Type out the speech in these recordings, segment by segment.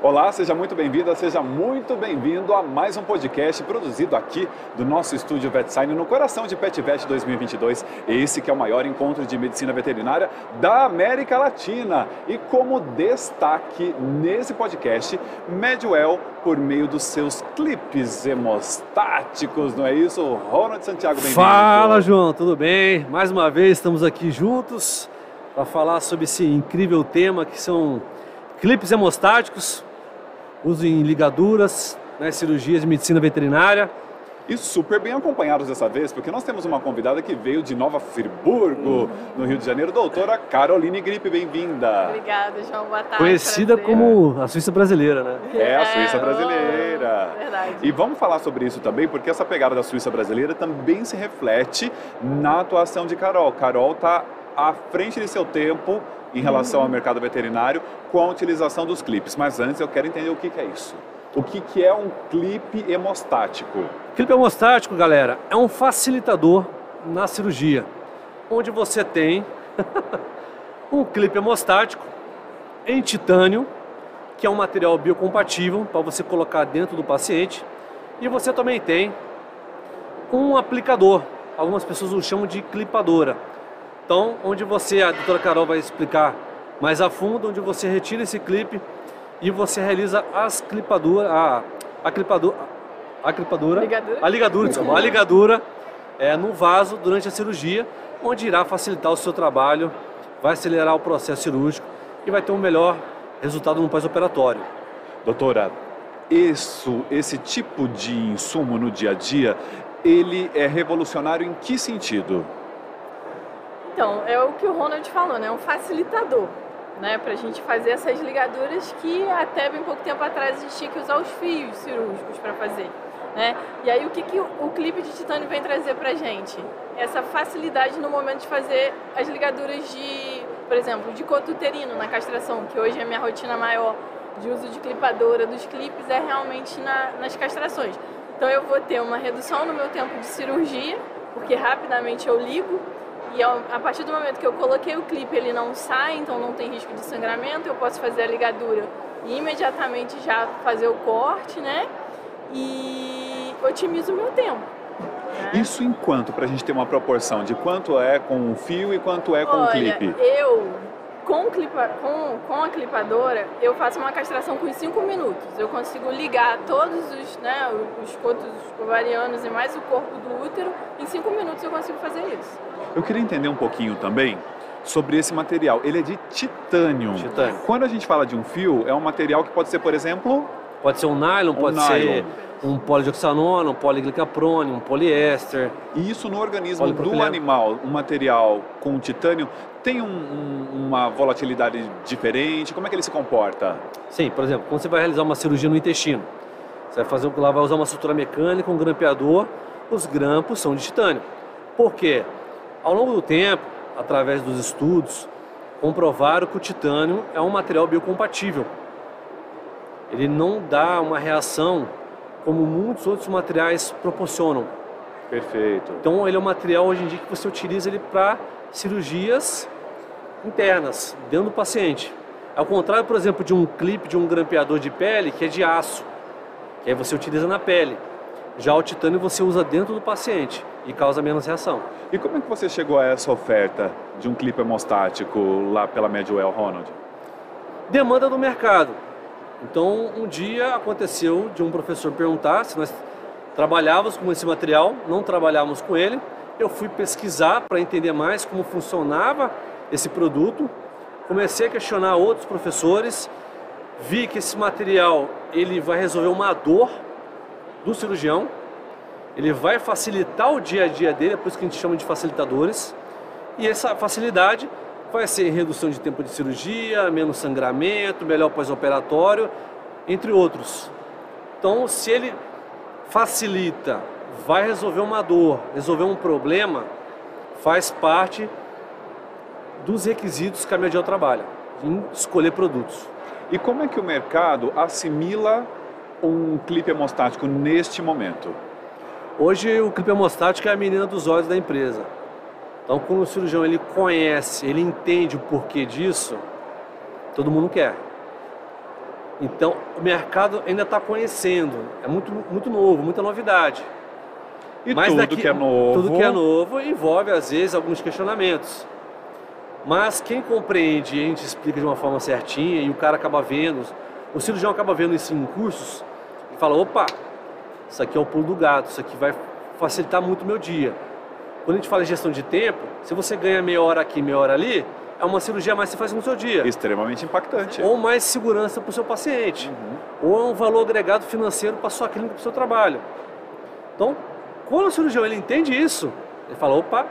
Olá, seja muito bem-vinda, seja muito bem-vindo a mais um podcast produzido aqui do nosso estúdio VetSign, no coração de PetVet 2022, esse que é o maior encontro de medicina veterinária da América Latina. E como destaque nesse podcast, Medwell, por meio dos seus clipes hemostáticos, não é isso? Ronald Santiago, bem-vindo. Fala, João, tudo bem? Mais uma vez estamos aqui juntos para falar sobre esse incrível tema que são clipes hemostáticos, uso em ligaduras, né, cirurgias de medicina veterinária. E super bem acompanhados dessa vez, porque nós temos uma convidada que veio de Nova Friburgo, no Rio de Janeiro, doutora Caroline Gripp, bem-vinda. Obrigada, João, boa tarde. Conhecida como a Suíça brasileira, né? É, a Suíça brasileira. Verdade. E vamos falar sobre isso também, porque essa pegada da Suíça brasileira também se reflete na atuação de Carol. Carol está à frente de seu tempo em relação ao mercado veterinário com a utilização dos clipes. Mas antes eu quero entender o que é isso. O que é um clipe hemostático? Clipe hemostático, galera, é um facilitador na cirurgia, onde você tem um clipe hemostático em titânio, que é um material biocompatível para você colocar dentro do paciente, e você também tem um aplicador, algumas pessoas o chamam de clipadora. Então, onde você, a doutora Carol vai explicar mais a fundo, onde você retira esse clipe e você realiza as clipaduras, a ligadura no vaso durante a cirurgia, onde irá facilitar o seu trabalho, vai acelerar o processo cirúrgico e vai ter um melhor resultado no pós-operatório. Doutora, esse tipo de insumo no dia a dia, ele é revolucionário em que sentido? Então, é o que o Ronald falou, né? Um facilitador, né? Para a gente fazer essas ligaduras que até bem pouco tempo atrás a gente tinha que usar os fios cirúrgicos para fazer, né? E aí o que o clipe de titânio vem trazer para a gente? Essa facilidade no momento de fazer as ligaduras de, por exemplo, de cotuterino na castração, que hoje é a minha rotina maior de uso de clipadora dos clipes, é realmente nas castrações. Então eu vou ter uma redução no meu tempo de cirurgia, porque rapidamente eu ligo. E a partir do momento que eu coloquei o clipe, ele não sai, então não tem risco de sangramento, eu posso fazer a ligadura e imediatamente já fazer o corte, né? E otimizo o meu tempo. Né? Isso em quanto, pra gente ter uma proporção de quanto é com o fio e quanto é com o clipe? Com a clipadora, eu faço uma castração com 5 minutos. Eu consigo ligar todos os cotos ovarianos e mais o corpo do útero. Em 5 minutos eu consigo fazer isso. Eu queria entender um pouquinho também sobre esse material. Ele é de titânio. Quando a gente fala de um fio, é um material que pode ser, por exemplo... Pode ser um nylon, pode ser um polidioxanona, um poliglicaprone, um poliéster. E isso no organismo do animal, um material com titânio, tem uma volatilidade diferente? Como é que ele se comporta? Sim, por exemplo, quando você vai realizar uma cirurgia no intestino, você vai fazer lá, vai usar uma sutura mecânica, um grampeador, os grampos são de titânio. Por quê? Ao longo do tempo, através dos estudos, comprovaram que o titânio é um material biocompatível. Ele não dá uma reação como muitos outros materiais proporcionam. Perfeito. Então ele é um material hoje em dia que você utiliza ele para cirurgias internas, dentro do paciente. Ao contrário, por exemplo, de um clipe, de um grampeador de pele, que é de aço, que aí você utiliza na pele. Já o titânio você usa dentro do paciente e causa menos reação. E como é que você chegou a essa oferta de um clipe hemostático lá pela Medwell, Ronald? Demanda do mercado. Então, um dia aconteceu de um professor perguntar se nós trabalhávamos com esse material, não trabalhávamos com ele. Eu fui pesquisar para entender mais como funcionava esse produto. Comecei a questionar outros professores, vi que esse material ele vai resolver uma dor do cirurgião, ele vai facilitar o dia a dia dele, é por isso que a gente chama de facilitadores. E essa facilidade vai ser redução de tempo de cirurgia, menos sangramento, melhor pós-operatório, entre outros. Então, se ele facilita, vai resolver uma dor, resolver um problema, faz parte dos requisitos que a Medwell trabalha, em escolher produtos. E como é que o mercado assimila um clipe hemostático neste momento? Hoje, o clipe hemostático é a menina dos olhos da empresa. Então, quando o cirurgião ele conhece, ele entende o porquê disso, todo mundo quer. Então, o mercado ainda está conhecendo, é muito novo, muita novidade. E mas tudo daqui, que é novo... Tudo que é novo envolve, às vezes, alguns questionamentos. Mas quem compreende e a gente explica de uma forma certinha e o cara acaba vendo, o cirurgião acaba vendo isso em cursos e fala, opa, isso aqui é o pulo do gato, isso aqui vai facilitar muito o meu dia. Quando a gente fala em gestão de tempo, se você ganha meia hora aqui, meia hora ali, é uma cirurgia a mais que você faz no seu dia. Extremamente impactante. Ou mais segurança para o seu paciente. Uhum. Ou é um valor agregado financeiro para a sua clínica, para o seu trabalho. Então, quando o cirurgião ele entende isso, ele fala, opa,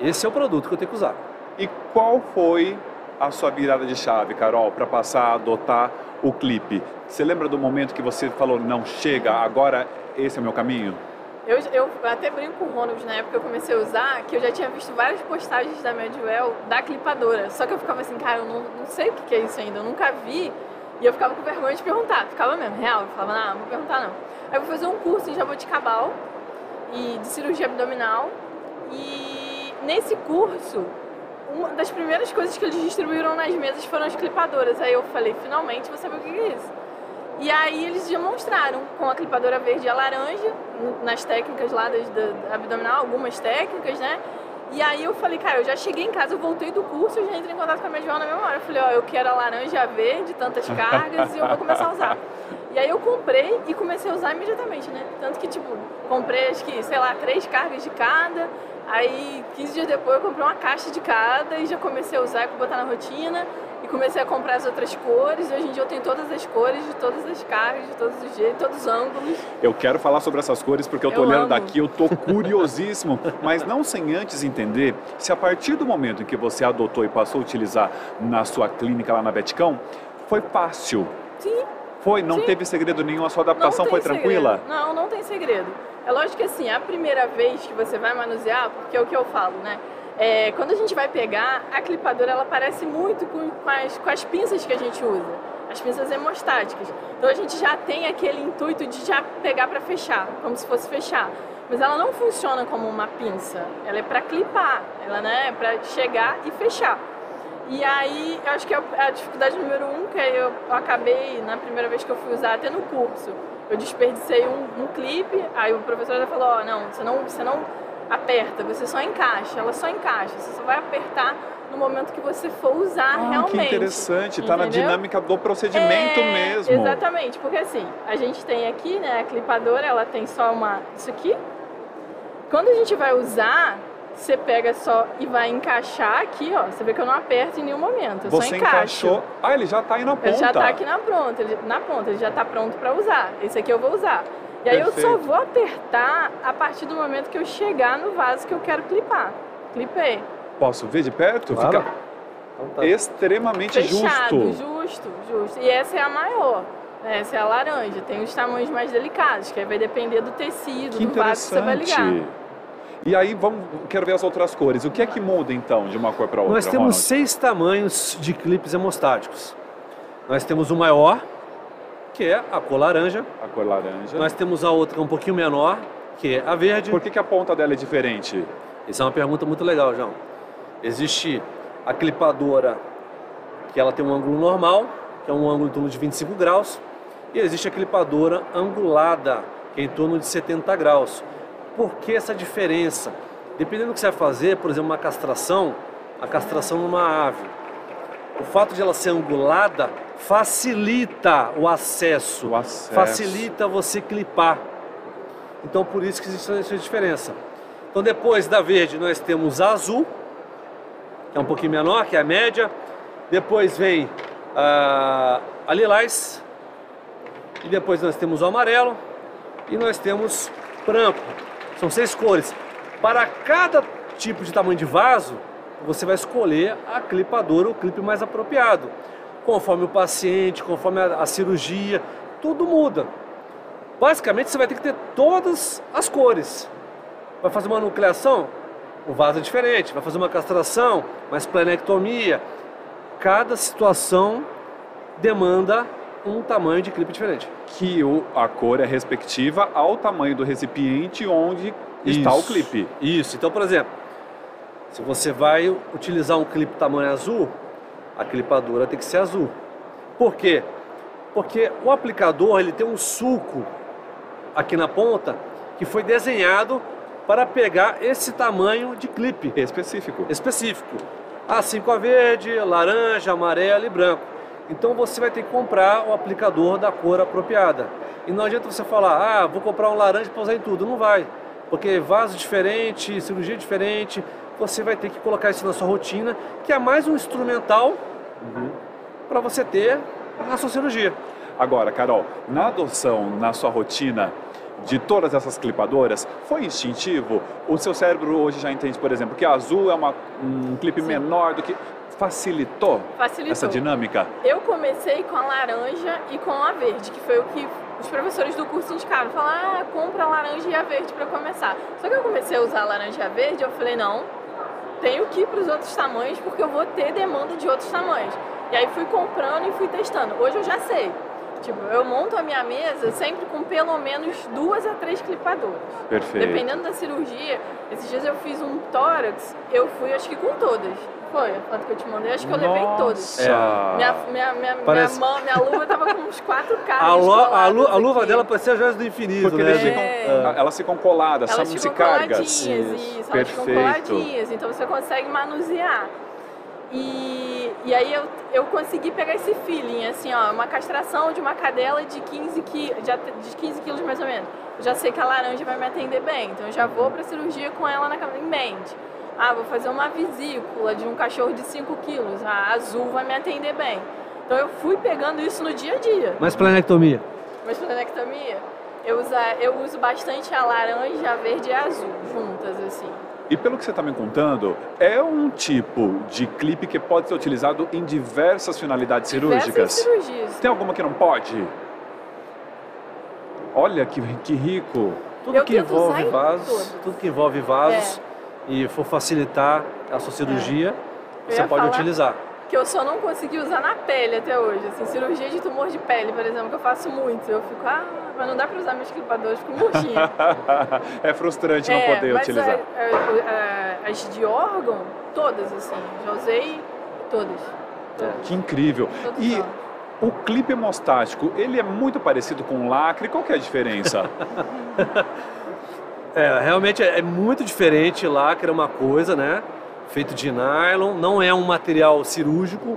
esse é o produto que eu tenho que usar. E qual foi a sua virada de chave, Carol, para passar a adotar o Clipe? Você lembra do momento que você falou, não, chega, agora esse é o meu caminho? Eu até brinco com o Ronald, na época que eu comecei a usar, que eu já tinha visto várias postagens da Medwell da clipadora. Só que eu ficava assim, cara, eu não sei o que é isso ainda, eu nunca vi. E eu ficava com vergonha de perguntar, ficava mesmo, real. Eu falava, não, não vou perguntar não. Aí eu fui fazer um curso em jaboticabal, de cirurgia abdominal. E nesse curso, uma das primeiras coisas que eles distribuíram nas mesas foram as clipadoras. Aí eu falei, finalmente vou saber o que é isso. E aí eles demonstraram com a clipadora verde e a laranja, nas técnicas lá da abdominal, algumas técnicas, né? E aí eu falei, cara, eu já cheguei em casa, eu voltei do curso, eu já entrei em contato com a Medwell na mesma hora. Eu falei, ó, eu quero a laranja e a verde, tantas cargas, e eu vou começar a usar. E aí eu comprei e comecei a usar imediatamente, né? Tanto que, tipo, comprei, acho que, sei lá, 3 cargas de cada. Aí, 15 dias depois, eu comprei uma caixa de cada e já comecei a usar e botar na rotina. E comecei a comprar as outras cores. Hoje em dia eu tenho todas as cores, de todas as cargas, de todos os jeitos, de todos os ângulos. Eu quero falar sobre essas cores porque eu tô olhando daqui, eu tô curiosíssimo. Mas não sem antes entender se a partir do momento em que você adotou e passou a utilizar na sua clínica lá na VetCão, foi fácil. Sim. Foi? Não teve segredo nenhum? A sua adaptação foi tranquila? Não, não tem segredo. É lógico que assim, a primeira vez que você vai manusear, porque é o que eu falo, né? Quando a gente vai pegar, a clipadora ela parece muito com as pinças que a gente usa, as pinças hemostáticas. Então a gente já tem aquele intuito de já pegar para fechar, como se fosse fechar. Mas ela não funciona como uma pinça, ela é para clipar, ela né, é para chegar e fechar. E aí, eu acho que a dificuldade número 1, que eu acabei, na primeira vez que eu fui usar, até no curso, eu desperdicei um clipe, aí o professor já falou, ó, não, você não aperta, você só encaixa, ela só encaixa, você só vai apertar no momento que você for usar realmente. Que interessante, tá na dinâmica do procedimento mesmo. Exatamente, porque assim, a gente tem aqui, né, a clipadora, ela tem só isso aqui. Quando a gente vai usar, você pega só e vai encaixar aqui, ó. Você vê que eu não aperto em nenhum momento, eu só encaixo. Você encaixou... Ah, ele já tá aí na ponta. Ele já tá aqui na ponta, ele já tá pronto pra usar. Esse aqui eu vou usar. E Perfeito. Aí eu só vou apertar a partir do momento que eu chegar no vaso que eu quero clipar. Clipei. Posso ver de perto? Claro. Fica extremamente justo. E essa é a maior. Essa é a laranja. Tem os tamanhos mais delicados, que aí vai depender do tecido, do vaso que você vai ligar. E aí, quero ver as outras cores. O que é que muda, então, de uma cor para outra? Nós temos 6 tamanhos de clipes hemostáticos. Nós temos o maior, que é a cor laranja. A cor laranja. Nós temos a outra um pouquinho menor, que é a verde. Por que a ponta dela é diferente? Essa é uma pergunta muito legal, João. Existe a clipadora, que ela tem um ângulo normal, que é um ângulo em torno de 25 graus. E existe a clipadora angulada, que é em torno de 70 graus. Por que essa diferença? Dependendo do que você vai fazer, por exemplo, uma castração, a castração numa ave. O fato de ela ser angulada facilita o acesso, facilita você clipar. Então, por isso que existe essa diferença. Então, depois da verde, nós temos a azul, que é um pouquinho menor, que é a média. Depois vem a lilás. E depois nós temos o amarelo. E nós temos branco. São 6 cores. Para cada tipo de tamanho de vaso, você vai escolher a clipadora, o clipe mais apropriado. Conforme o paciente, conforme a cirurgia, tudo muda. Basicamente, você vai ter que ter todas as cores. Vai fazer uma nucleação? O vaso é diferente. Vai fazer uma castração? Uma esplenectomia? Cada situação demanda um tamanho de clipe diferente. Que a cor é respectiva ao tamanho do recipiente onde está o clipe. Isso. Então, por exemplo, se você vai utilizar um clipe tamanho azul, a clipadora tem que ser azul. Por quê? porque o aplicador ele tem um sulco aqui na ponta que foi desenhado para pegar esse tamanho de clipe. Específico. Específico. Assim com a verde, laranja, amarela e branco. Então você vai ter que comprar o aplicador da cor apropriada. E não adianta você falar, ah, vou comprar um laranja para usar em tudo. Não vai. Porque vaso diferente, cirurgia diferente, você vai ter que colocar isso na sua rotina, que é mais um instrumental para você ter na sua cirurgia. Agora, Carol, na adoção, na sua rotina de todas essas clipadoras, foi instintivo? O seu cérebro hoje já entende, por exemplo, que azul é um clipe menor do que... Facilitou essa dinâmica? Eu comecei com a laranja e com a verde, que foi o que os professores do curso indicaram. Falaram, ah, compra a laranja e a verde para começar. Só que eu comecei a usar a laranja e a verde, eu falei, não, tenho que ir para os outros tamanhos, porque eu vou ter demanda de outros tamanhos. E aí fui comprando e fui testando. Hoje eu já sei. Tipo, eu monto a minha mesa sempre com pelo menos 2 a 3 clipadoras. Perfeito. Dependendo da cirurgia, esses dias eu fiz um tórax, eu fui acho que com todas. Foi a foto que eu te mandei, acho que eu levei todas. É. Minha luva tava com uns 4 caras. A luva dela parecia as joias do infinito. Porque né? Elas ficam coladas, elas ficam coladinhas. Isso. Elas ficam coladinhas, então você consegue manusear. E aí eu consegui pegar esse feeling, assim, ó, uma castração de uma cadela de 15 quilos mais ou menos. Eu já sei que a laranja vai me atender bem, então eu já vou para a cirurgia com ela em mente. Ah, vou fazer uma vesícula de um cachorro de 5 quilos, a azul vai me atender bem. Então eu fui pegando isso no dia a dia. Mas planectomia? Mas planectomia? Eu uso bastante a laranja, a verde e a azul juntas, assim. E pelo que você está me contando, é um tipo de clipe que pode ser utilizado em diversas finalidades cirúrgicas? Diversas cirurgias. Tem alguma que não pode? Olha que rico. Tudo que envolve vasos e for facilitar a sua cirurgia, você pode utilizar. Que eu só não consegui usar na pele até hoje. Assim, cirurgia de tumor de pele, por exemplo, que eu faço muito. Eu fico, mas não dá para usar meus clipadores, fico murchinha. É frustrante não poder utilizar. As de órgão, todas, assim. Já usei todas. Que incrível. O clipe hemostático, ele é muito parecido com um lacre. Qual que é a diferença? Realmente é muito diferente. Lacre é uma coisa, né? Feito de nylon, não é um material cirúrgico,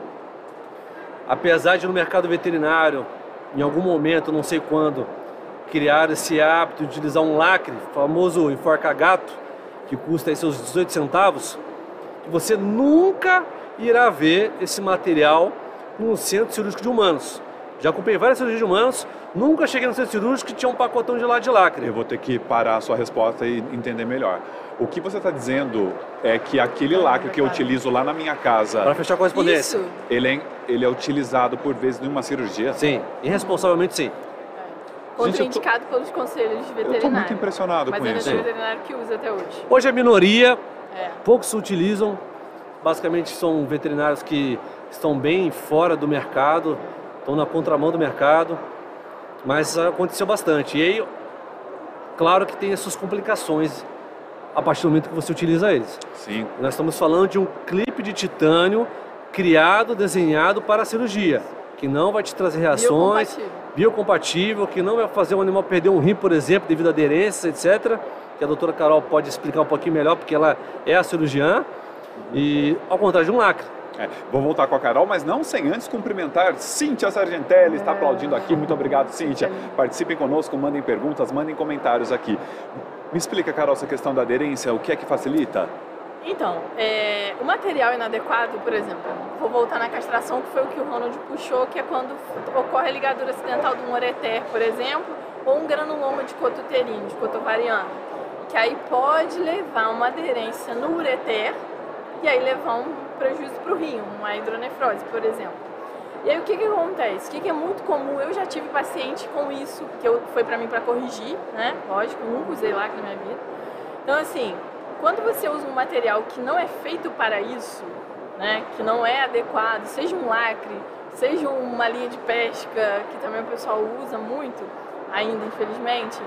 apesar de no mercado veterinário, em algum momento, não sei quando, criaram esse hábito de utilizar um lacre, famoso enforca-gato, que custa aí seus 18 centavos, que você nunca irá ver esse material no centro cirúrgico de humanos. Já acompanhei várias cirurgias de humanos, nunca cheguei no centro cirúrgico que tinha um pacotão de lá de lacre. Eu vou ter que parar a sua resposta e entender melhor. O que você está dizendo é que aquele lacre que eu utilizo lá na minha casa... Para fechar a correspondência. Isso. Ele é utilizado por vezes em uma cirurgia? Sim, irresponsavelmente sim. Contraindicado pelos conselhos veterinários. Eu estou muito impressionado com isso. Mas é o veterinário que usa até hoje. Hoje é minoria, poucos utilizam. Basicamente são veterinários que estão bem fora do mercado, estão na contramão do mercado, mas aconteceu bastante. E aí, claro que tem as suas complicações a partir do momento que você utiliza eles. Sim. Nós estamos falando de um clipe de titânio criado, desenhado para a cirurgia, que não vai te trazer reações, biocompatível, que não vai fazer o animal perder um rim, por exemplo, devido à aderência, etc. Que a doutora Carol pode explicar um pouquinho melhor, porque ela é a cirurgiã, e ao contrário de um lacre. Vou voltar com a Carol, mas não sem antes cumprimentar Cíntia Sargentelli, está aplaudindo aqui, muito obrigado, Cíntia. Participem conosco, mandem perguntas, mandem comentários aqui. Me explica, Carol, essa questão da aderência, o que é que facilita? Então, o material inadequado, por exemplo, vou voltar na castração, que foi o que o Ronald puxou, que é quando ocorre a ligadura acidental do ureter, por exemplo, ou um granuloma de cotuterino, de cotovariano, que aí pode levar uma aderência no ureter e aí levar um prejuízo para o rim, uma hidronefrose, por exemplo. E aí o que acontece? O que é muito comum, eu já tive paciente com isso, que foi para mim para corrigir, né? Lógico, nunca usei lacre na minha vida. Então assim, quando você usa um material que não é feito para isso, né? Que não é adequado, seja um lacre, seja uma linha de pesca, que também o pessoal usa muito, ainda infelizmente,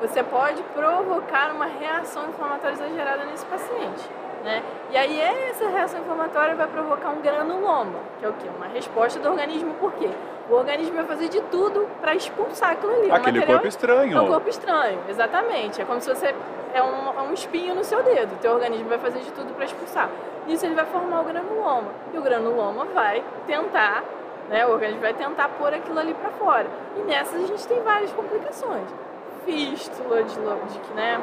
você pode provocar uma reação inflamatória exagerada nesse paciente. Né? E aí essa reação inflamatória vai provocar um granuloma, que é o quê? Uma resposta do organismo, por quê? O organismo vai fazer de tudo para expulsar aquilo ali. Aquele corpo estranho. É um corpo estranho, exatamente. É como se você... É um espinho no seu dedo. O teu organismo vai fazer de tudo para expulsar. Nisso ele vai formar o granuloma. E o granuloma vai tentar, né? O organismo vai tentar pôr aquilo ali para fora. E nessas a gente tem várias complicações. Fístula de né?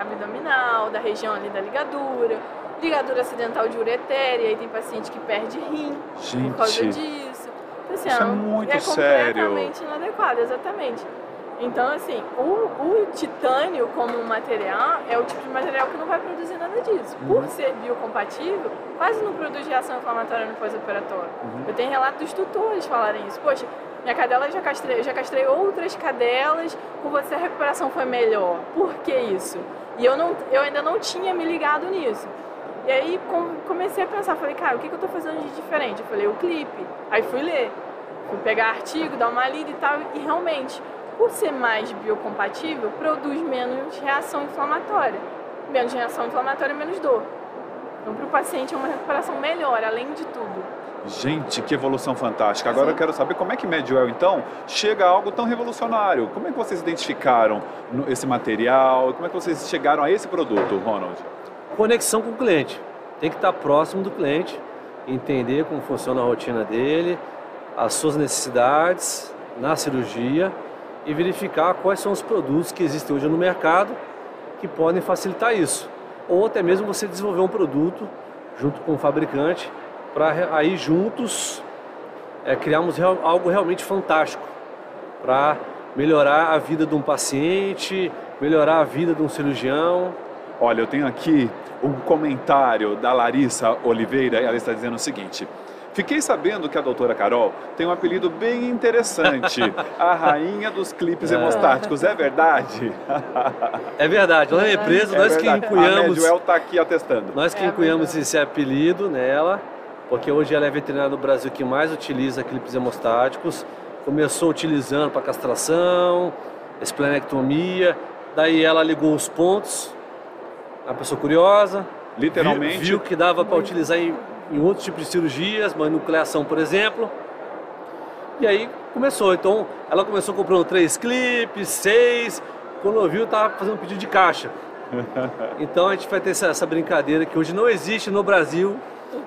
Abdominal, da região ali da ligadura. Ligadura acidental de uretéria. E aí tem paciente que perde rim por causa disso. Então, assim, isso é muito sério. É completamente inadequado, exatamente. Então, assim, o titânio como material é o tipo de material que não vai produzir nada disso. Uhum. Por ser biocompatível, quase não produz reação inflamatória no pós-operatório. Uhum. Eu tenho relato dos tutores falarem isso. Poxa, minha cadela eu já castrei outras cadelas, por você a recuperação foi melhor. Por que isso? E eu ainda não tinha me ligado nisso. E aí comecei a pensar, falei, cara, o que eu tô fazendo de diferente? Eu falei, o clipe. Aí fui ler, fui pegar artigo, dar uma lida e tal, e realmente... Por ser mais biocompatível, produz menos reação inflamatória. Menos reação inflamatória, menos dor. Então, para o paciente é uma recuperação melhor, além de tudo. Gente, que evolução fantástica. Agora eu quero saber como é que Medwell, então, chega a algo tão revolucionário. Como é que vocês identificaram esse material? Como é que vocês chegaram a esse produto, Ronald? Conexão com o cliente. Tem que estar próximo do cliente, entender como funciona a rotina dele, as suas necessidades na cirurgia, e verificar quais são os produtos que existem hoje no mercado que podem facilitar isso. Ou até mesmo você desenvolver um produto junto com o fabricante para aí juntos criarmos algo realmente fantástico para melhorar a vida de um paciente, melhorar a vida de um cirurgião. Olha, eu tenho aqui um comentário da Larissa Oliveira, ela está dizendo o seguinte... Fiquei sabendo que a doutora Carol tem um apelido bem interessante, a rainha dos clipes hemostáticos, é verdade? É verdade, ela é presa, nós que incunhamos... A Medwell está aqui atestando. Nós que incunhamos esse apelido nela, porque hoje ela é veterinária do Brasil que mais utiliza clipes hemostáticos, começou utilizando para castração, esplenectomia, daí ela ligou os pontos, uma pessoa curiosa, literalmente viu que dava para utilizar em outros tipos de cirurgias, manucleação, por exemplo. E aí começou. Então, ela começou comprando 3 clipes, 6. Quando eu vi, eu estava fazendo um pedido de caixa. Então, a gente vai ter essa brincadeira que hoje não existe no Brasil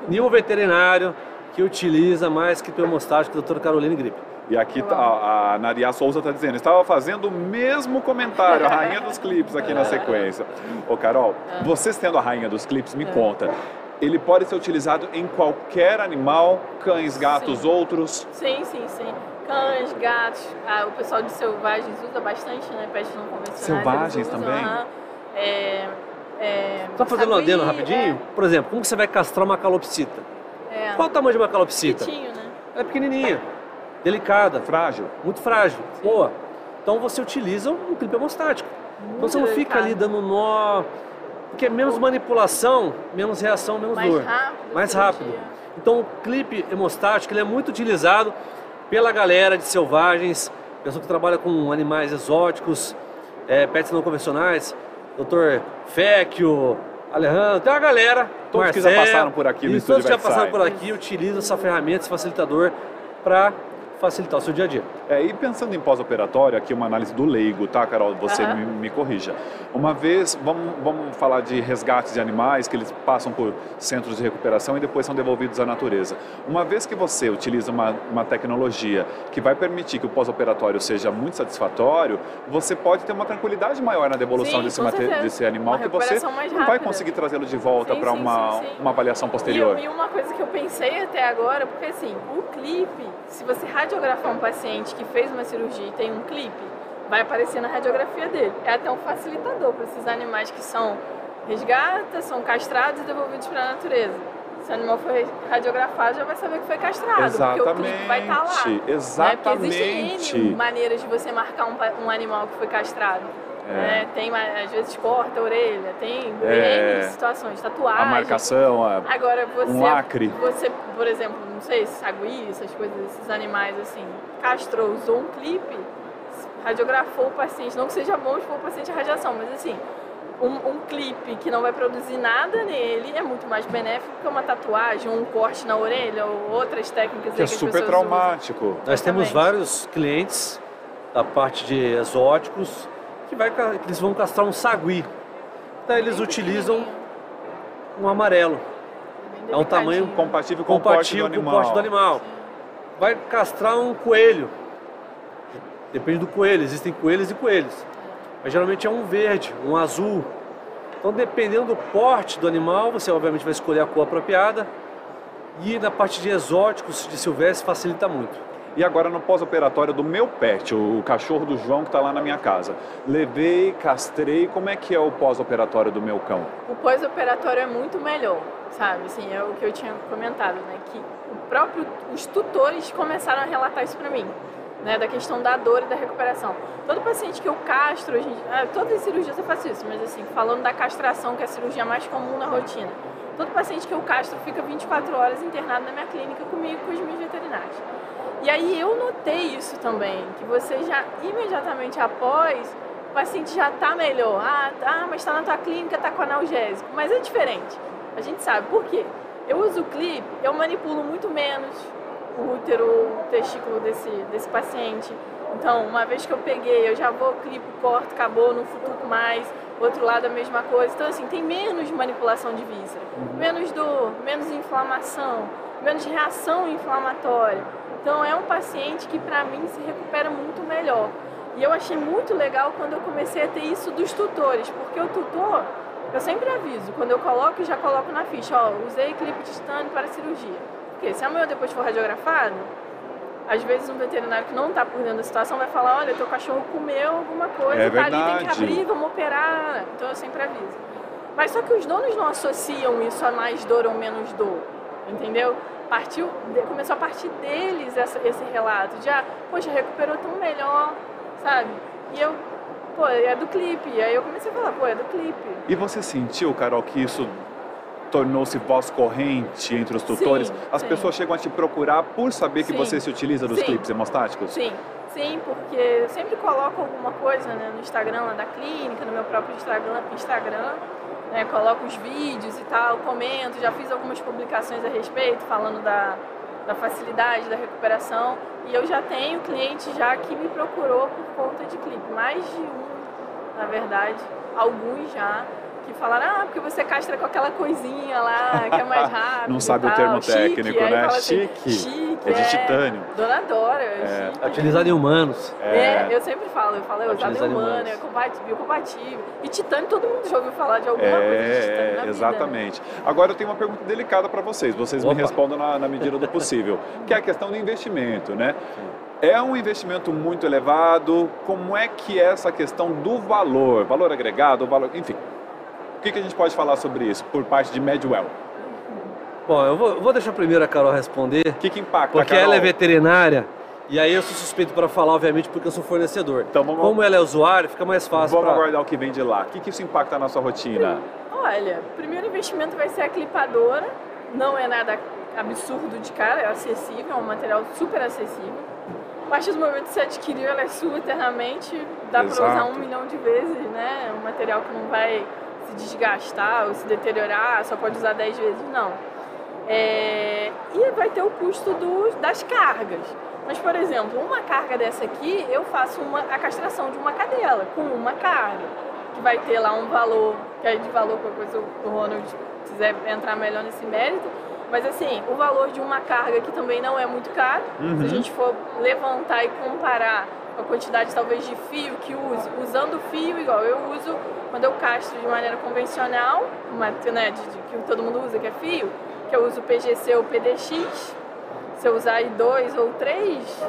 nenhum veterinário que utiliza mais clipe hemostático que a doutora Caroline Gripp. E aqui a Naria Souza está dizendo, estava fazendo o mesmo comentário, a rainha dos clipes aqui na sequência. Ô, Carol, vocês tendo a rainha dos clipes, me conta... Ele pode ser utilizado em qualquer animal, cães, gatos, outros? Sim. Cães, gatos, o pessoal de selvagens usa bastante, né? Pets não convencionais. Selvagens também? Só fazendo um adendo rapidinho? Por exemplo, como que você vai castrar uma calopsita? Qual o tamanho de uma calopsita? Pequitinho, né? Ela é pequenininha, delicada. Frágil. Muito frágil. Sim. Boa. Então você utiliza um clipe hemostático. Então você não fica ali dando nó... Porque é menos manipulação, menos reação, menos dor. Mais rápido. Então o clipe hemostático ele é muito utilizado pela galera de selvagens, pessoa que trabalha com animais exóticos, pets não convencionais, Dr. Féquio, Alejandro, tem uma galera. Todos que já passaram por aqui no estúdio VetSign. Todos que já passaram por aqui utilizam essa ferramenta, esse facilitador para... facilitar o seu dia a dia. E pensando em pós-operatório, aqui uma análise do leigo, tá, Carol? Você me corrija. Uma vez, vamos falar de resgates de animais, que eles passam por centros de recuperação e depois são devolvidos à natureza. Uma vez que você utiliza uma tecnologia que vai permitir que o pós-operatório seja muito satisfatório, você pode ter uma tranquilidade maior na devolução desse animal, que você não vai conseguir trazê-lo de volta para uma avaliação posterior. E uma coisa que eu pensei até agora, porque assim, o clipe, se você radiografar um paciente que fez uma cirurgia e tem um clipe, vai aparecer na radiografia dele. É até um facilitador para esses animais que são resgatados, são castrados e devolvidos para a natureza. Se o animal for radiografado, já vai saber que foi castrado, porque o clipe vai estar lá. Exatamente. Né? Porque existem N maneiras de você marcar um animal que foi castrado. Né? Tem, às vezes corta a orelha, tem N situações, tatuagem. A marcação, agora, um lacre. Você, por exemplo, não sei, sagui, essas coisas, esses animais assim, castrou, usou um clipe, radiografou o paciente, não que seja bom expor o paciente à radiação, mas assim, um clipe que não vai produzir nada nele é muito mais benéfico que uma tatuagem, um corte na orelha ou outras técnicas que é super traumático. Usam. Nós temos vários clientes da parte de exóticos que eles vão castrar um sagui. Daí eles utilizam um amarelo. É um tamanho compatível com o porte do animal. Vai castrar um coelho. Depende do coelho, existem coelhos e coelhos. Mas geralmente é um verde, um azul. Então, dependendo do porte do animal, você obviamente vai escolher a cor apropriada. E na parte de exóticos, de silvestre, facilita muito. E agora no pós-operatório do meu pet, o cachorro do João que está lá na minha casa. Levei, castrei, como é que é o pós-operatório do meu cão? O pós-operatório é muito melhor, sabe? Assim, é o que eu tinha comentado, né? Que os tutores começaram a relatar isso para mim. Né, da questão da dor e da recuperação. Todo paciente que eu castro, todas as cirurgias eu faço isso, mas assim, falando da castração, que é a cirurgia mais comum na rotina, todo paciente que eu castro fica 24 horas internado na minha clínica comigo, com os meus veterinários. E aí eu notei isso também, que você já imediatamente após, o paciente já está melhor. Mas está na tua clínica, está com analgésico. Mas é diferente, a gente sabe por quê. Eu uso o clipe, eu manipulo muito menos o útero, o testículo desse paciente. Então, uma vez que eu peguei, eu já vou, clipo, corto, acabou, não futuco mais. Outro lado a mesma coisa. Então, assim, tem menos manipulação de víscera, menos dor, menos inflamação, menos reação inflamatória. Então, é um paciente que, para mim, se recupera muito melhor. E eu achei muito legal quando eu comecei a ter isso dos tutores, porque o tutor, eu sempre aviso, quando eu coloco, já coloco na ficha, ó, usei clipe de titânio para cirurgia. Porque se amanhã depois for radiografado, às vezes um veterinário que não está por dentro da situação vai falar, olha, teu cachorro comeu alguma coisa, tá ali, tem que abrir, vamos operar. Então eu sempre aviso. Mas só que os donos não associam isso a mais dor ou menos dor, entendeu? Começou a partir deles esse relato de, poxa, recuperou tão melhor, sabe? E eu, pô, é do clipe. E aí eu comecei a falar, pô, é do clipe. E você sentiu, Carol, que isso tornou-se voz corrente entre os tutores? As pessoas chegam a te procurar por saber que você se utiliza dos clipes hemostáticos? Sim, porque eu sempre coloco alguma coisa, né, no Instagram lá da clínica, no meu próprio Instagram, né, coloco os vídeos e tal, comento, já fiz algumas publicações a respeito, falando da facilidade, da recuperação, e eu já tenho cliente já que me procurou por conta de clipe, mais de um, na verdade, alguns já, que falaram, porque você castra com aquela coisinha lá, que é mais rápido. Não sabe o termo técnico, né? Chique. É de titânio. Dona Dora, é utilizado em humanos. Eu sempre falo, eu usado em humano, é biocompatível. E titânio, todo mundo já ouviu falar de alguma coisa de titânio na vida. Exatamente. Agora eu tenho uma pergunta delicada para vocês, me respondam na medida do possível, que é a questão do investimento, né? É um investimento muito elevado, como é que é essa questão do valor agregado, valor, enfim. O que a gente pode falar sobre isso, por parte de Medwell? Bom, eu vou deixar primeiro a Carol responder. O que impacta, Carol? Porque ela é veterinária, e aí eu sou suspeito para falar, obviamente, porque eu sou fornecedor. Então, como ela é usuária, fica mais fácil. Vamos aguardar o que vem de lá. O que isso impacta na sua rotina? Olha, o primeiro investimento vai ser a clipadora. Não é nada absurdo de cara, é acessível, é um material super acessível. A partir do momento que você adquiriu, ela é sua eternamente. Dá para usar 1 milhão de vezes, né? Um material que não vai se desgastar ou se deteriorar, só pode usar 10 vezes, não. E vai ter o custo das cargas. Mas, por exemplo, uma carga dessa aqui, eu faço a castração de uma cadela com uma carga, que vai ter lá um valor, que é de valor, qualquer coisa, o Ronald quiser entrar melhor nesse mérito, mas assim, o valor de uma carga que também não é muito caro, se a gente for levantar e comparar a quantidade talvez de fio que uso, usando fio igual eu uso quando eu castro de maneira convencional, que todo mundo usa, que é fio, que eu uso PGC ou PDX, se eu usar I2 ou 3,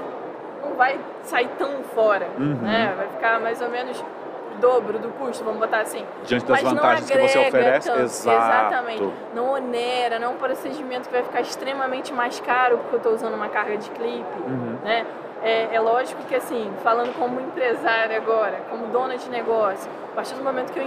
não vai sair tão fora, né? Vai ficar mais ou menos o dobro do custo, vamos botar assim. Diante das vantagens que você oferece, exatamente. Não onera, não é um procedimento que vai ficar extremamente mais caro porque eu estou usando uma carga de clipe, né? É lógico que, assim, falando como empresária agora, como dona de negócio, a partir do momento que eu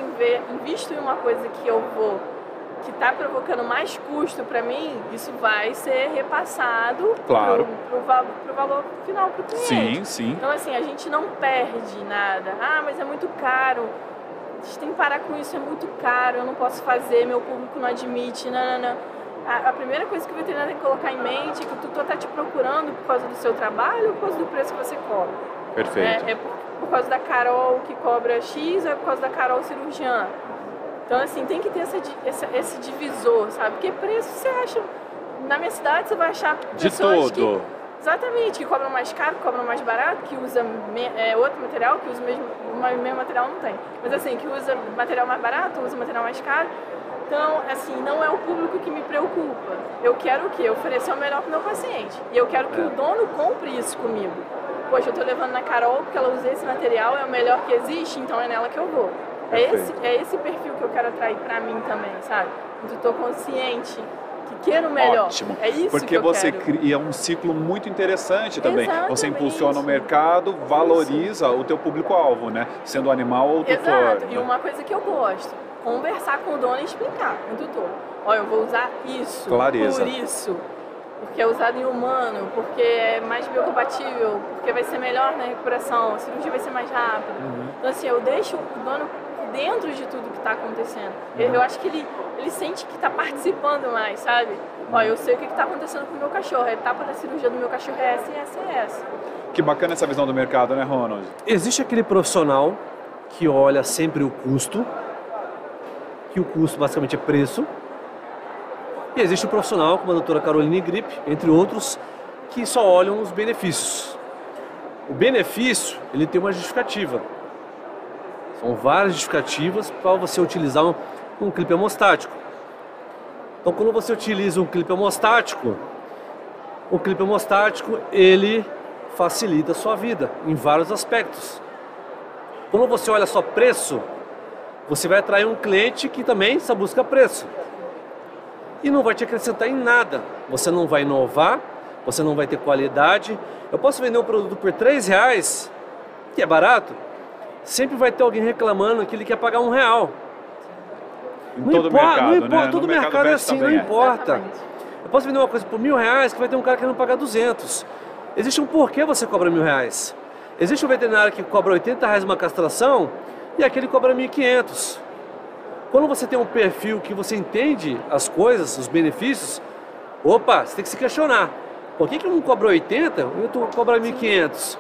invisto em uma coisa que está provocando mais custo para mim, isso vai ser repassado pro valor final, pro cliente. Então, assim, a gente não perde nada. Mas é muito caro. vocês têm que parar com isso, é muito caro, eu não posso fazer, meu público não admite, não. A primeira coisa que o veterinário tem que colocar em mente é que o tutor está te procurando por causa do seu trabalho ou por causa do preço que você cobra. Perfeito. É por causa da Carol que cobra X ou é por causa da Carol cirurgiã. Então, assim, tem que ter esse divisor, sabe? Porque preço você acha... Na minha cidade você vai achar pessoas de tudo. Exatamente, que cobram mais caro, que cobram mais barato, que usa outro material, que usa o mesmo material não tem. Mas assim, que usa material mais barato, usa material mais caro. Então, assim, não é o público que me preocupa. Eu quero o quê? Oferecer o melhor para o meu paciente. E eu quero que o dono compre isso comigo. Poxa, eu estou levando na Carol porque ela usa esse material, é o melhor que existe, então é nela que eu vou. É esse perfil que eu quero atrair para mim também, sabe? Eu estou consciente que quero o melhor. Ótimo. É isso porque que eu você quero. Cria um ciclo muito interessante também. Exatamente. Você impulsiona o mercado, valoriza isso. O teu público-alvo, né? Sendo animal ou tutor. Exato. E uma coisa que eu gosto, conversar com o dono e explicar, com o tutor. Olha, eu vou usar isso, Clareza. Por isso, porque é usado em humano, porque é mais biocompatível, porque vai ser melhor na recuperação, a cirurgia vai ser mais rápida. Uhum. Então, assim, eu deixo o dono dentro de tudo que está acontecendo. Eu acho que ele sente que está participando mais, sabe? Olha, eu sei o que está acontecendo com o meu cachorro, a etapa da cirurgia do meu cachorro é essa, essa e essa. Que bacana essa visão do mercado, né, Ronald? Existe aquele profissional que olha sempre o custo, que o custo basicamente é preço, e existe um profissional, como a doutora Caroline Gripp, entre outros, que só olham os benefícios. O benefício, ele tem uma justificativa. São várias justificativas para você utilizar um clipe hemostático. Então, quando você utiliza um clipe hemostático, o clipe hemostático, ele facilita a sua vida, em vários aspectos. Quando você olha só preço, você vai atrair um cliente que também só busca preço. E não vai te acrescentar em nada. Você não vai inovar, você não vai ter qualidade. Eu posso vender um produto por R$3, que é barato. Sempre vai ter alguém reclamando que ele quer pagar R$1. Em todo mercado, né? Não importa, todo mercado é assim, não importa. Eu posso vender uma coisa por R$1.000 que vai ter um cara querendo pagar R$200. Existe um porquê você cobra R$1.000. Existe um veterinário que cobra R$80 uma castração e aquele cobra R$1.500. Quando você tem um perfil que você entende as coisas, os benefícios, opa, você tem que se questionar. Por que um cobra R$80 e outro cobra R$1.500?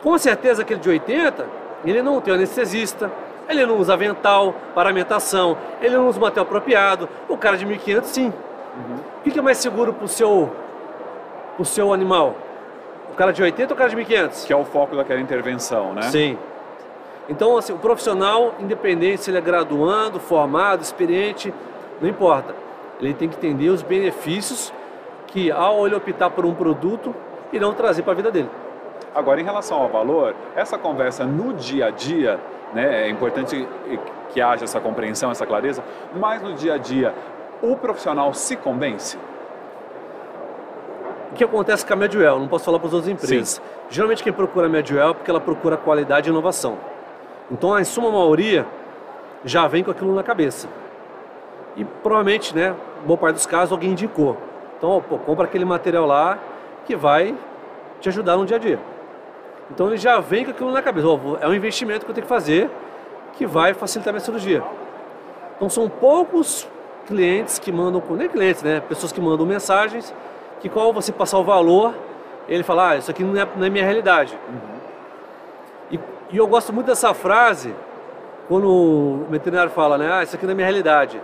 Com certeza aquele de R$80, ele não tem anestesista, ele não usa avental, paramentação, ele não usa material apropriado, o cara de R$1.500 sim. Uhum. O que é mais seguro para o seu animal? O cara de R$80 ou o cara de R$1.500? Que é o foco daquela intervenção, né? Sim. Então, assim, o profissional, independente se ele é graduando, formado, experiente, não importa. Ele tem que entender os benefícios que, ao ele optar por um produto, irão trazer para a vida dele. Agora, em relação ao valor, essa conversa no dia a dia, né, é importante que haja essa compreensão, essa clareza, mas no dia a dia, o profissional se convence? O que acontece com a Medwell? Não posso falar para as outras empresas. Sim. Geralmente quem procura a Medwell é porque ela procura qualidade e inovação. Então, em suma maioria, já vem com aquilo na cabeça. E provavelmente, né, boa parte dos casos, alguém indicou. Então, pô, compra aquele material lá que vai te ajudar no dia a dia. Então, ele já vem com aquilo na cabeça. Oh, é um investimento que eu tenho que fazer que vai facilitar minha cirurgia. Então, são poucos clientes que mandam... Nem clientes, né? Pessoas que mandam mensagens que qual você passar o valor, ele fala, ah, isso aqui não é minha realidade. Uhum. E eu gosto muito dessa frase, quando o veterinário fala, né, ah, isso aqui não é minha realidade.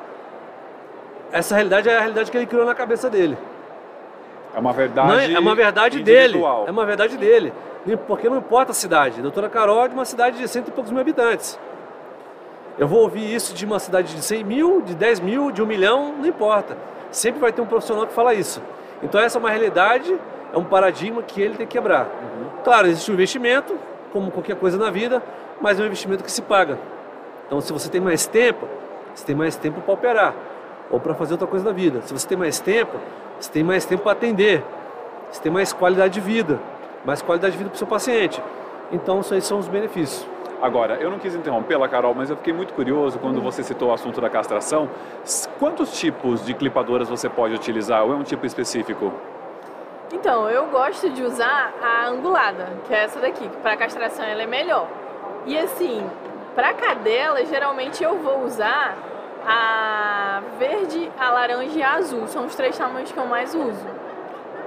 Essa realidade é a realidade que ele criou na cabeça dele. É uma verdade individual. É uma verdade dele, porque não importa a cidade. A doutora Carol é de uma cidade de 100 e poucos mil habitantes. Eu vou ouvir isso de uma cidade de 100 mil, de 10 mil, de 1 milhão, não importa. Sempre vai ter um profissional que fala isso. Então essa é uma realidade, é um paradigma que ele tem que quebrar. Uhum. Claro, existe um investimento, como qualquer coisa na vida, mas é um investimento que se paga. Então, se você tem mais tempo para operar ou para fazer outra coisa na vida. Se você tem mais tempo para atender, você tem mais qualidade de vida para o seu paciente. Então, esses são os benefícios. Agora, eu não quis interrompê-la, Carol, mas eu fiquei muito curioso quando você citou o assunto da castração. Quantos tipos de clipadoras você pode utilizar ou é um tipo específico? Então, eu gosto de usar a angulada, que é essa daqui, que para castração ela é melhor. E assim, Para cadela, geralmente eu vou usar a verde, a laranja e a azul. São os três tamanhos que eu mais uso.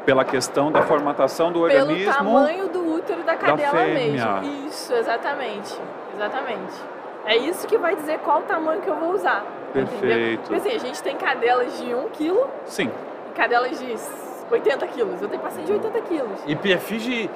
Pela questão da formatação do organismo... Pelo tamanho do útero da cadela mesmo. Isso, exatamente. Exatamente. É isso que vai dizer qual tamanho que eu vou usar. Perfeito. Entendeu? Porque assim, a gente tem cadelas de 1 quilo. Sim. E cadelas de 80 quilos. Eu tenho paciente de 80 quilos. E perfis de...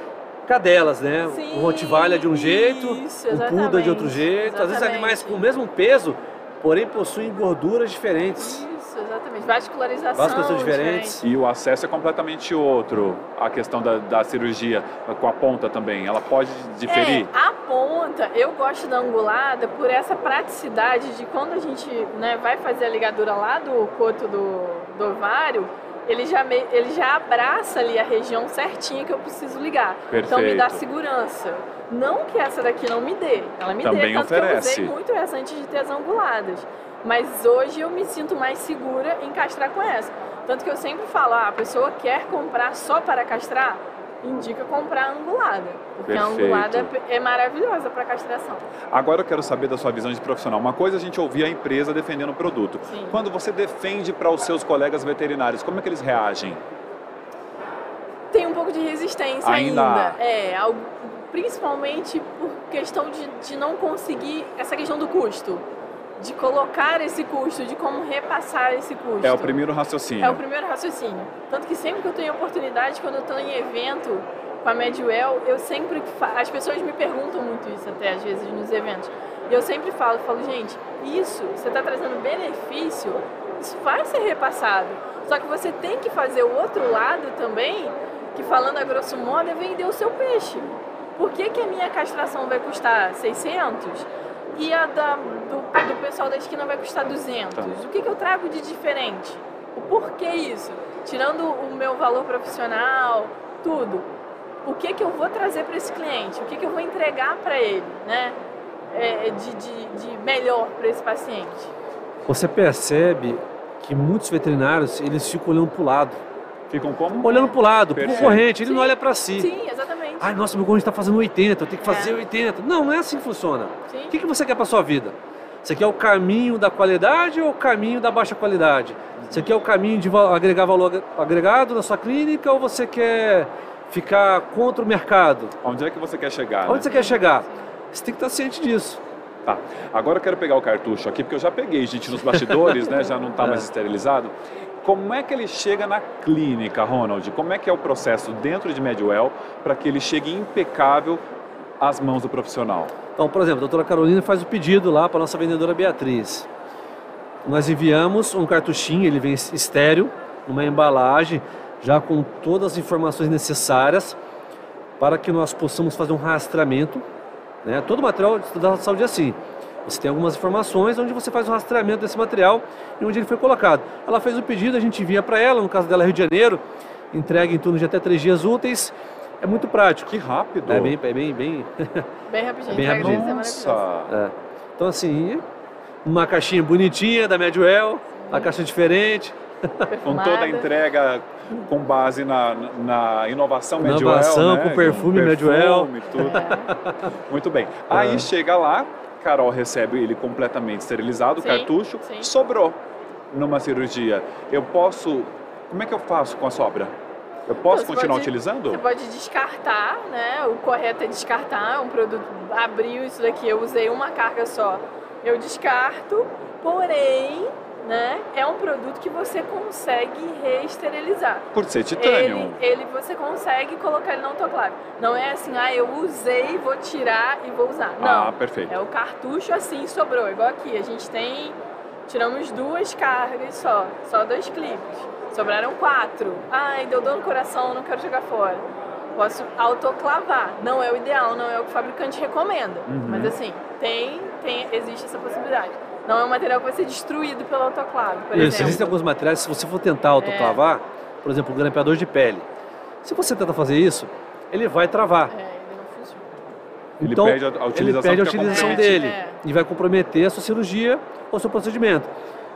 cadelas, né? Sim, o rottweiler de um jeito, isso, o poodle de outro jeito. Exatamente. Às vezes animais com o mesmo peso, porém possuem gorduras diferentes. Isso, exatamente. Vascularização diferentes. E o acesso é completamente outro. A questão da cirurgia com a ponta também, ela pode diferir? É, a ponta, eu gosto da angulada por essa praticidade de quando a gente, né, vai fazer a ligadura lá do coto do ovário, ele já abraça ali a região certinha que eu preciso ligar. Perfeito. Então me dá segurança. Não que essa daqui não me dê, ela me também dê, tanto oferece. Que eu usei muito essa antes de ter as anguladas. Mas hoje eu me sinto mais segura em castrar com essa. Tanto que eu sempre falo, a pessoa quer comprar só para castrar? Indica comprar a angulada, porque perfeito. A angulada é maravilhosa para castração. Agora eu quero saber da sua visão de profissional. Uma coisa a gente ouvia a empresa defendendo o produto. Sim. Quando você defende para os seus colegas veterinários, como é que eles reagem? Tem um pouco de resistência ainda. É, principalmente por questão de não conseguir essa questão do custo. De colocar esse custo, de como repassar esse custo. É o primeiro raciocínio. É o primeiro raciocínio. Tanto que sempre que eu tenho oportunidade, quando eu estou em evento com a Medwell, eu sempre... As pessoas me perguntam muito isso até, às vezes, nos eventos. E eu sempre falo, gente, isso, você está trazendo benefício, isso vai ser repassado. Só que você tem que fazer o outro lado também, que falando a grosso modo, é vender o seu peixe. Por que que a minha castração vai custar 600? E a do pessoal da esquina vai custar 200. Tá. O que eu trago de diferente? O porquê isso? Tirando o meu valor profissional, tudo. O que eu vou trazer para esse cliente? O que eu vou entregar para ele, né? De melhor para esse paciente? Você percebe que muitos veterinários, eles ficam olhando para o lado. Ficam como? Olhando para o lado, para o concorrente. Ele sim. Não olha para si. Sim, exatamente. Ai, nossa, meu concorrente está fazendo 80, eu tenho que fazer 80. Não é assim que funciona. Sim. O que você quer para sua vida? Você quer o caminho da qualidade ou o caminho da baixa qualidade? Você quer o caminho de agregar valor agregado na sua clínica ou você quer ficar contra o mercado? Onde é que você quer chegar? Onde você quer chegar? Você tem que estar ciente disso. Tá. Agora eu quero pegar o cartucho aqui, porque eu já peguei, gente, nos bastidores, né? Já não está mais esterilizado. Como é que ele chega na clínica, Ronald? Como é que é o processo dentro de Medwell para que ele chegue impecável às mãos do profissional? Então, por exemplo, a doutora Carolina faz o pedido lá para a nossa vendedora Beatriz. Nós enviamos um cartuchinho, ele vem estéreo, numa embalagem, já com todas as informações necessárias para que nós possamos fazer um rastreamento, né? Todo o material da saúde é assim. Você tem algumas informações onde você faz o rastreamento desse material e onde ele foi colocado. Ela fez o pedido, a gente envia para ela, no caso dela Rio de Janeiro, entrega em torno de até 3 dias úteis. É muito prático. Que rápido. Bem rapidinho. Bem rapidinho. Nossa. É. Então assim, uma caixinha bonitinha da Medwell, a caixa diferente. Perfumada. Com toda a entrega com base na inovação Medwell, né? Com perfume Medwell. Tudo. É. Muito bem. Aí chega lá, Carol recebe ele completamente esterilizado, sim, o cartucho, sim. Sobrou numa cirurgia. Eu posso... Como é que eu faço com a sobra? Eu posso continuar utilizando? Você pode descartar, né? O correto é descartar. Um produto abriu isso daqui, eu usei uma carga só. Eu descarto, porém, né? É um produto que você consegue reesterilizar. Por ser titânio. Você consegue colocar ele na autoclave. Não é assim, eu usei, vou tirar e vou usar. Não. Ah, perfeito. É o cartucho assim, sobrou. Igual aqui, a gente tem... Tiramos 2 cargas só 2 clipes. Sobraram 4. Ai, deu dor no coração, não quero jogar fora. Posso autoclavar. Não é o ideal, não é o que o fabricante recomenda. Uhum. Mas assim, existe essa possibilidade. Não é um material que vai ser destruído pelo autoclave, por exemplo. Existem alguns materiais, se você for tentar autoclavar, por exemplo, o grampeador de pele. Se você tentar fazer isso, ele vai travar. É, ele não funciona. Então, ele perde a utilização dele. É. E vai comprometer a sua cirurgia ou seu procedimento.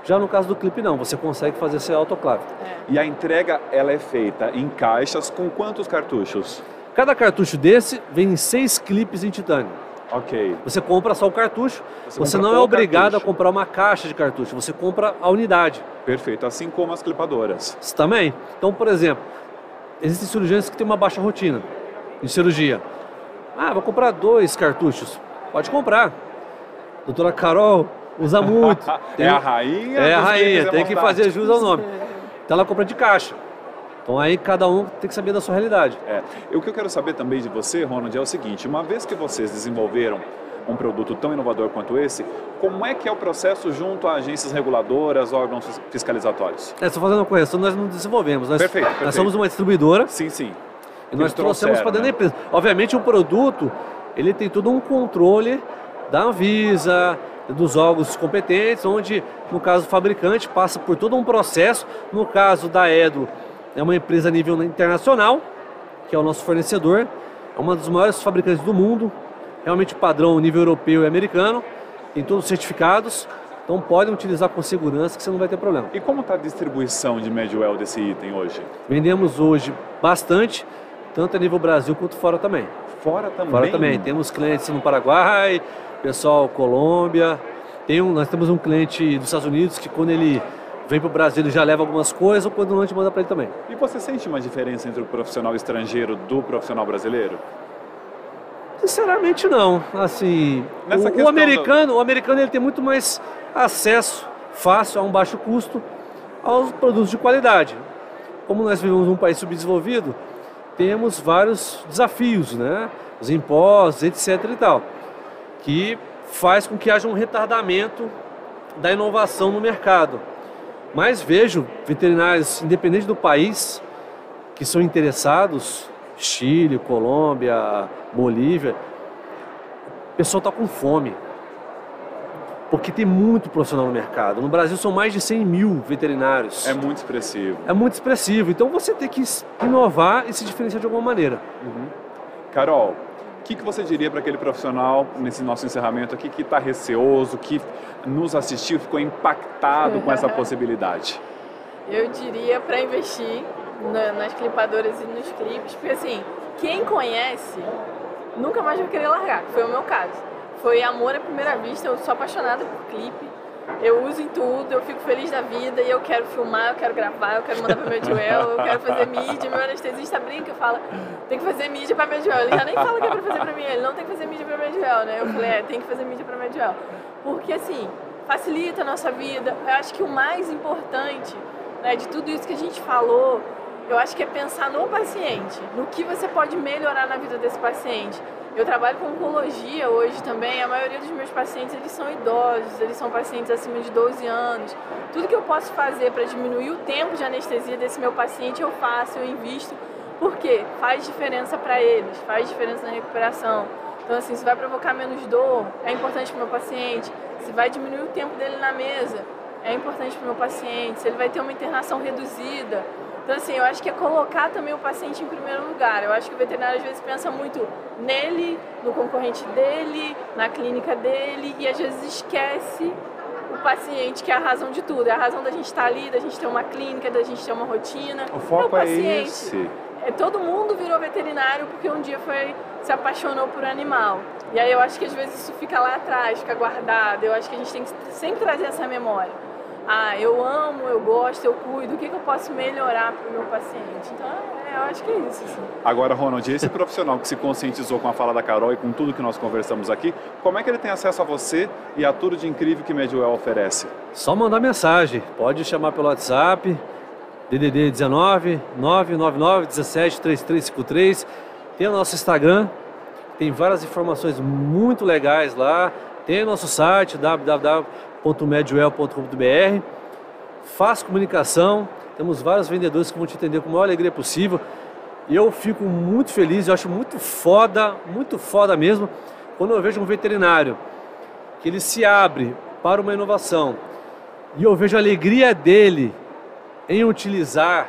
Já no caso do clipe não, você consegue fazer essa autoclave. É. E a entrega, ela é feita em caixas com quantos cartuchos? Cada cartucho desse vem em 6 clipes em titânio. Ok. Você compra só o cartucho. Você não é obrigado a comprar uma caixa de cartucho. Você compra a unidade. Perfeito. Assim como as clipadoras. Isso também. Então, por exemplo, existem cirurgiões que têm uma baixa rotina em cirurgia. Ah, vou comprar 2 cartuchos. Pode comprar. Doutora Carol usa muito. Tem... É a rainha. É a rainha. Tem que fazer jus ao nome. Então ela compra de caixa. Então aí cada um tem que saber da sua realidade. É. O que eu quero saber também de você, Ronald, é o seguinte. Uma vez que vocês desenvolveram um produto tão inovador quanto esse, como é que é o processo junto a agências reguladoras, órgãos fiscalizatórios? É, só fazendo uma correção, nós não desenvolvemos. Perfeito. Nós somos uma distribuidora. Sim, sim. E nós trouxemos para dentro da empresa. Obviamente o produto, ele tem todo um controle da Anvisa, dos órgãos competentes, onde, no caso do fabricante, passa por todo um processo. No caso da Edu, é uma empresa a nível internacional, que é o nosso fornecedor, é uma dos maiores fabricantes do mundo, realmente padrão nível europeu e americano, tem todos os certificados, então podem utilizar com segurança que você não vai ter problema. E como está a distribuição de Medwell desse item hoje? Vendemos hoje bastante, tanto a nível Brasil quanto fora também. Fora também? Fora também, temos clientes no Paraguai, pessoal Colômbia, nós temos um cliente dos Estados Unidos que quando ele vem para o Brasil, ele já leva algumas coisas, ou quando não, a gente manda para ele também. E você sente uma diferença entre o profissional estrangeiro do profissional brasileiro? Sinceramente, não. Assim, o americano ele tem muito mais acesso fácil, a um baixo custo, aos produtos de qualidade. Como nós vivemos num país subdesenvolvido, temos vários desafios, né? Os impostos, etc. e tal, que faz com que haja um retardamento da inovação no mercado. Mas vejo veterinários, independente do país, que são interessados, Chile, Colômbia, Bolívia, o pessoal está com fome, porque tem muito profissional no mercado. No Brasil são mais de 100 mil veterinários. É muito expressivo. É muito expressivo, então você tem que inovar e se diferenciar de alguma maneira. Uhum. Carol, o que você diria para aquele profissional, nesse nosso encerramento aqui, que está receoso, que nos assistiu, ficou impactado com essa possibilidade? Eu diria para investir nas clipadoras e nos clipes, porque assim, quem conhece, nunca mais vai querer largar, foi o meu caso. Foi amor à primeira vista, eu sou apaixonada por clipe, eu uso em tudo, eu fico feliz da vida e eu quero filmar, eu quero gravar, eu quero mandar para Medwell, eu quero fazer mídia. Meu anestesista brinca, fala, tem que fazer mídia para Medwell. Ele já nem fala que é para fazer para mim, ele não tem que fazer mídia para Medwell, né? Eu falei, tem que fazer mídia para Medwell. Porque assim, facilita a nossa vida. Eu acho que o mais importante, né, de tudo isso que a gente falou, eu acho que é pensar no paciente, no que você pode melhorar na vida desse paciente. Eu trabalho com oncologia hoje também, a maioria dos meus pacientes eles são idosos, eles são pacientes acima de 12 anos. Tudo que eu posso fazer para diminuir o tempo de anestesia desse meu paciente, eu faço, eu invisto, porque faz diferença para eles, faz diferença na recuperação. Então assim, se vai provocar menos dor, é importante para o meu paciente, se vai diminuir o tempo dele na mesa, é importante para o meu paciente, se ele vai ter uma internação reduzida. Então assim, eu acho que é colocar também o paciente em primeiro lugar. Eu acho que o veterinário às vezes pensa muito nele, no concorrente dele, na clínica dele e às vezes esquece o paciente, que é a razão de tudo. É a razão da gente estar ali, da gente ter uma clínica, da gente ter uma rotina. O foco é o paciente. Esse. Todo mundo virou veterinário porque um dia se apaixonou por animal. E aí eu acho que às vezes isso fica lá atrás, fica guardado. Eu acho que a gente tem que sempre trazer essa memória. Ah, eu amo, eu gosto, eu cuido, o que eu posso melhorar para o meu paciente? Então, eu acho que é isso. Sim. Agora, Ronald, esse profissional que se conscientizou com a fala da Carol e com tudo que nós conversamos aqui, como é que ele tem acesso a você e a tudo de incrível que Medwell oferece? Só mandar mensagem, pode chamar pelo WhatsApp, DDD 19 999 17 3353, tem o nosso Instagram, tem várias informações muito legais lá, tem o nosso site, www.medwell.com.br, faz comunicação, temos vários vendedores que vão te atender com a maior alegria possível e eu fico muito feliz, eu acho muito foda mesmo, quando eu vejo um veterinário que ele se abre para uma inovação e eu vejo a alegria dele em utilizar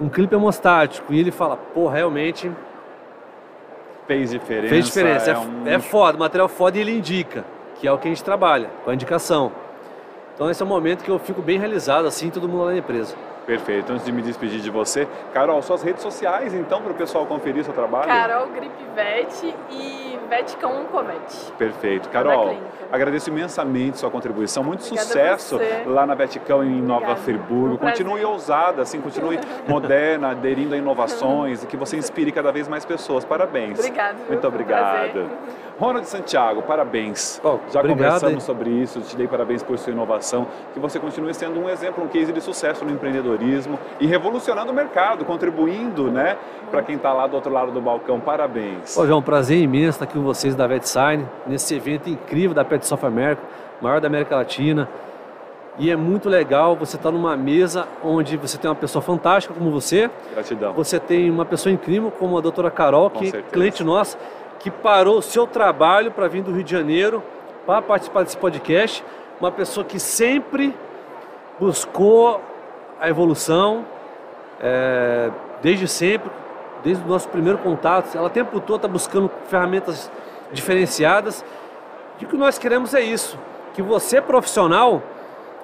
um clipe hemostático e ele fala, pô, realmente fez diferença, é foda, material foda e ele indica, que é o que a gente trabalha, com a indicação. Então esse é um momento que eu fico bem realizado, assim, todo mundo lá na empresa. Perfeito. Antes de me despedir de você, Carol, suas redes sociais, então, para o pessoal conferir seu trabalho? Carol GripVet e VetCão Comet. Perfeito. Carol, agradeço imensamente sua contribuição. Muito Obrigada sucesso lá na VetCão em Nova Friburgo. Continue ousada, assim, continue moderna, aderindo a inovações e que você inspire cada vez mais pessoas. Parabéns. Obrigado. Muito obrigada. Ronald Santiago, parabéns. Bom, já conversamos sobre isso, te dei parabéns por sua inovação, que você continue sendo um exemplo, um case de sucesso no empreendedorismo e revolucionando o mercado, contribuindo, né, para quem está lá do outro lado do balcão. Parabéns. Ô João, prazer imenso estar aqui com vocês da VetSign, nesse evento incrível da Pet South America, maior da América Latina. E é muito legal você estar numa mesa onde você tem uma pessoa fantástica como você. Gratidão. Você tem uma pessoa incrível como a doutora Carol, que é cliente nossa, que parou o seu trabalho para vir do Rio de Janeiro para participar desse podcast, uma pessoa que sempre buscou a evolução, desde sempre, desde o nosso primeiro contato, ela o tempo todo está buscando ferramentas diferenciadas, e o que nós queremos é isso, que você profissional,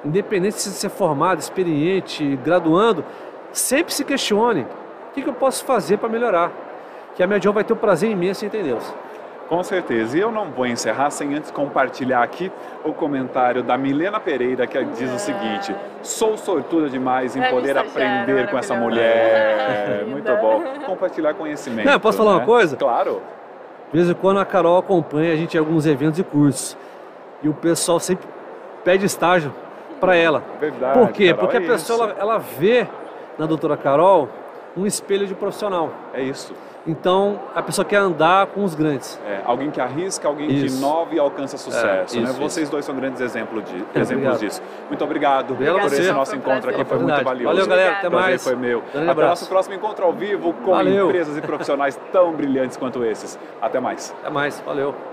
independente de ser formado, experiente, graduando, sempre se questione, o que eu posso fazer para melhorar? Que a Medwell vai ter um prazer imenso em entendê-los. Com certeza. E eu não vou encerrar sem antes compartilhar aqui o comentário da Milena Pereira, que diz o seguinte: sou sortuda demais em poder aprender com essa mulher. Muito bom. Compartilhar conhecimento. Não, posso falar uma coisa? Claro. De vez em quando a Carol acompanha a gente em alguns eventos e cursos. E o pessoal sempre pede estágio para ela. Verdade. Por quê? Carol, porque a pessoa ela vê na doutora Carol um espelho de profissional. É isso. Então, a pessoa quer andar com os grandes. Alguém que arrisca, alguém que inova e alcança sucesso. Vocês dois são grandes exemplos disso. Muito obrigado por esse nosso encontro aqui, foi muito valioso. Valeu, galera, até mais. Foi meu. Até o nosso próximo encontro ao vivo com empresas e profissionais tão brilhantes quanto esses. Até mais. Até mais, valeu.